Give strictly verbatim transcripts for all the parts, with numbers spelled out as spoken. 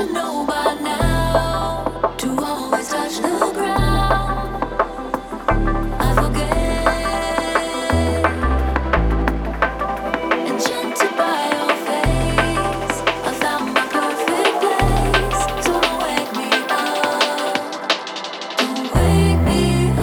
should know by now to always touch the ground. I forget, enchanted by your face. I found my perfect place. So don't wake me up. Don't wake me up. Don't wake me up.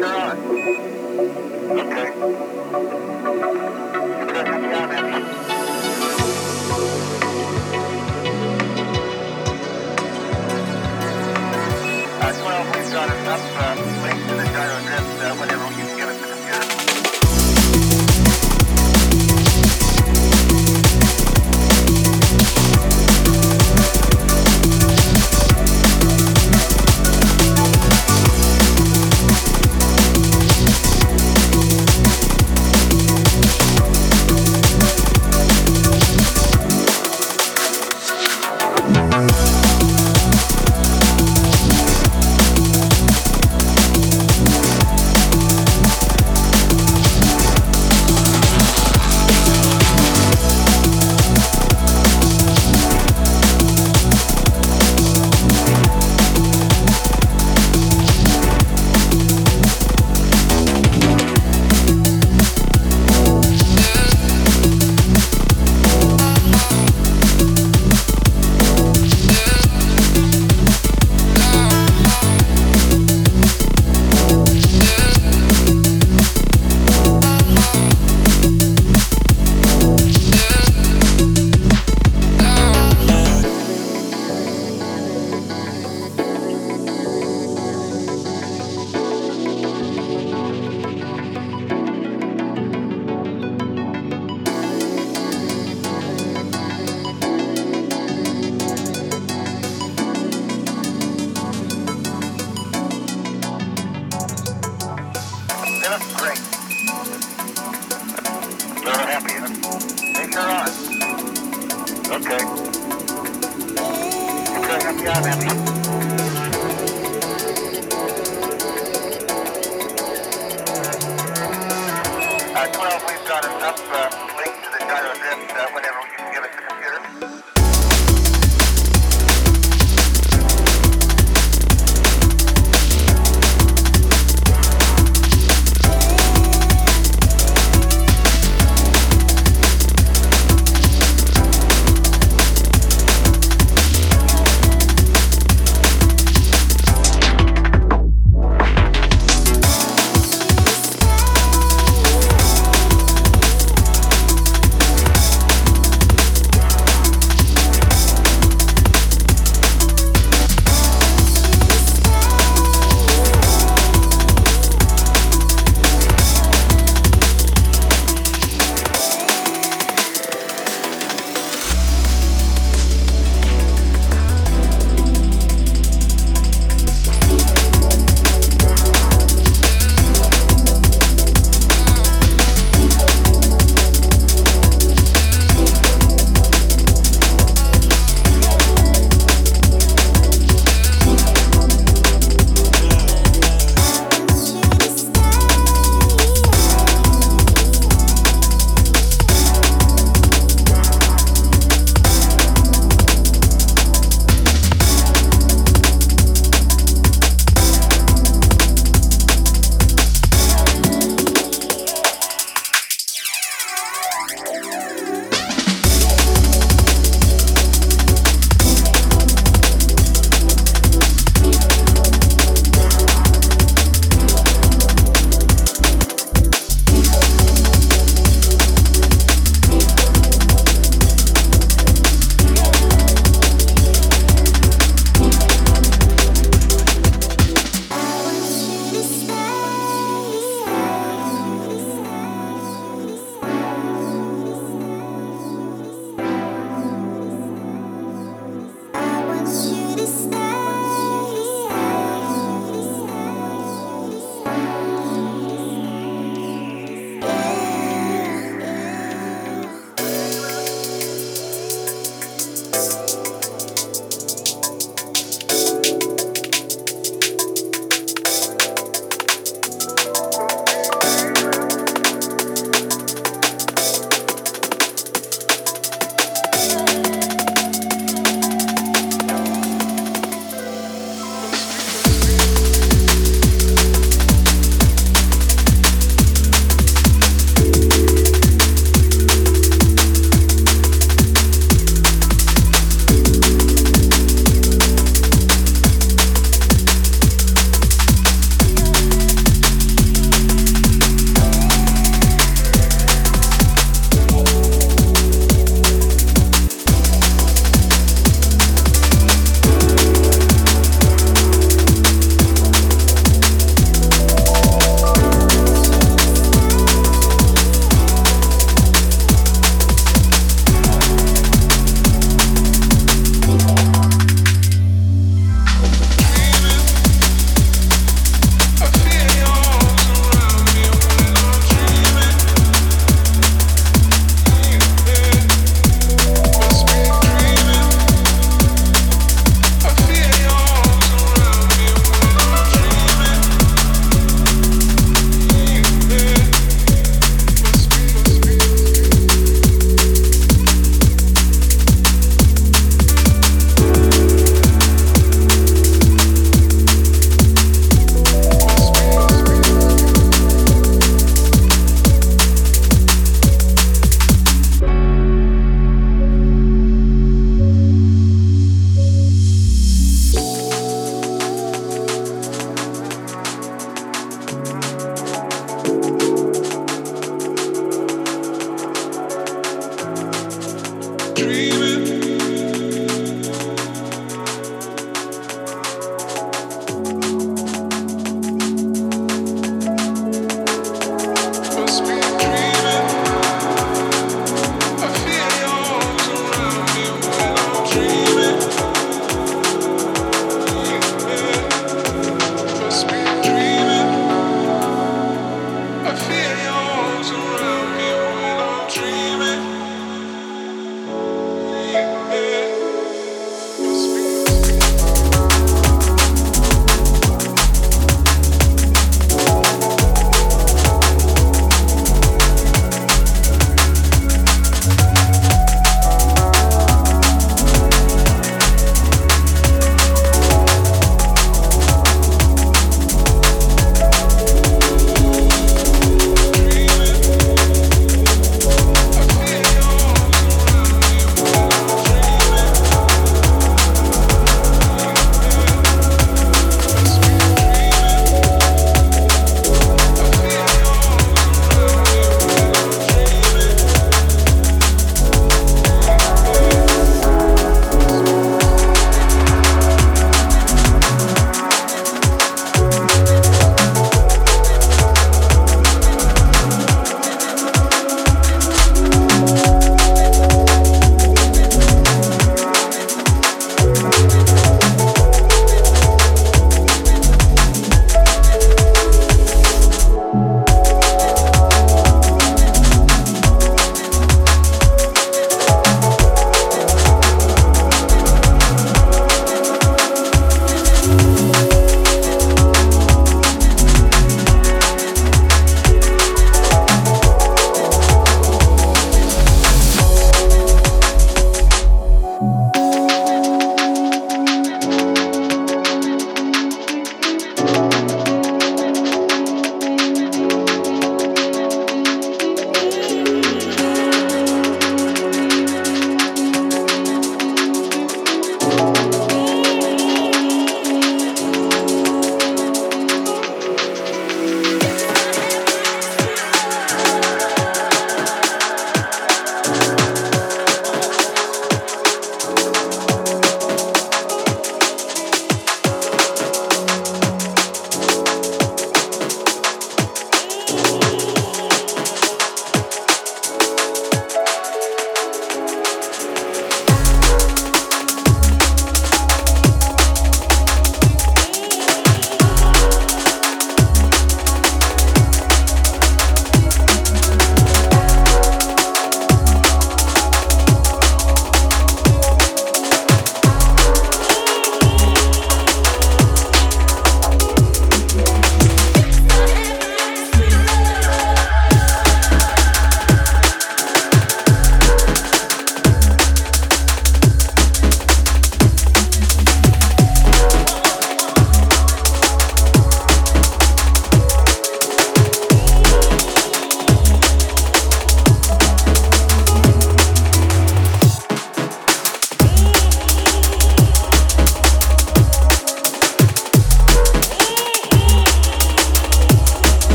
you're on. Okay. Okay. Uh, twelve, we've got enough uh, links to the gyro drift, uh, whenever we can get it to the computer. twelve, we've got enough. Uh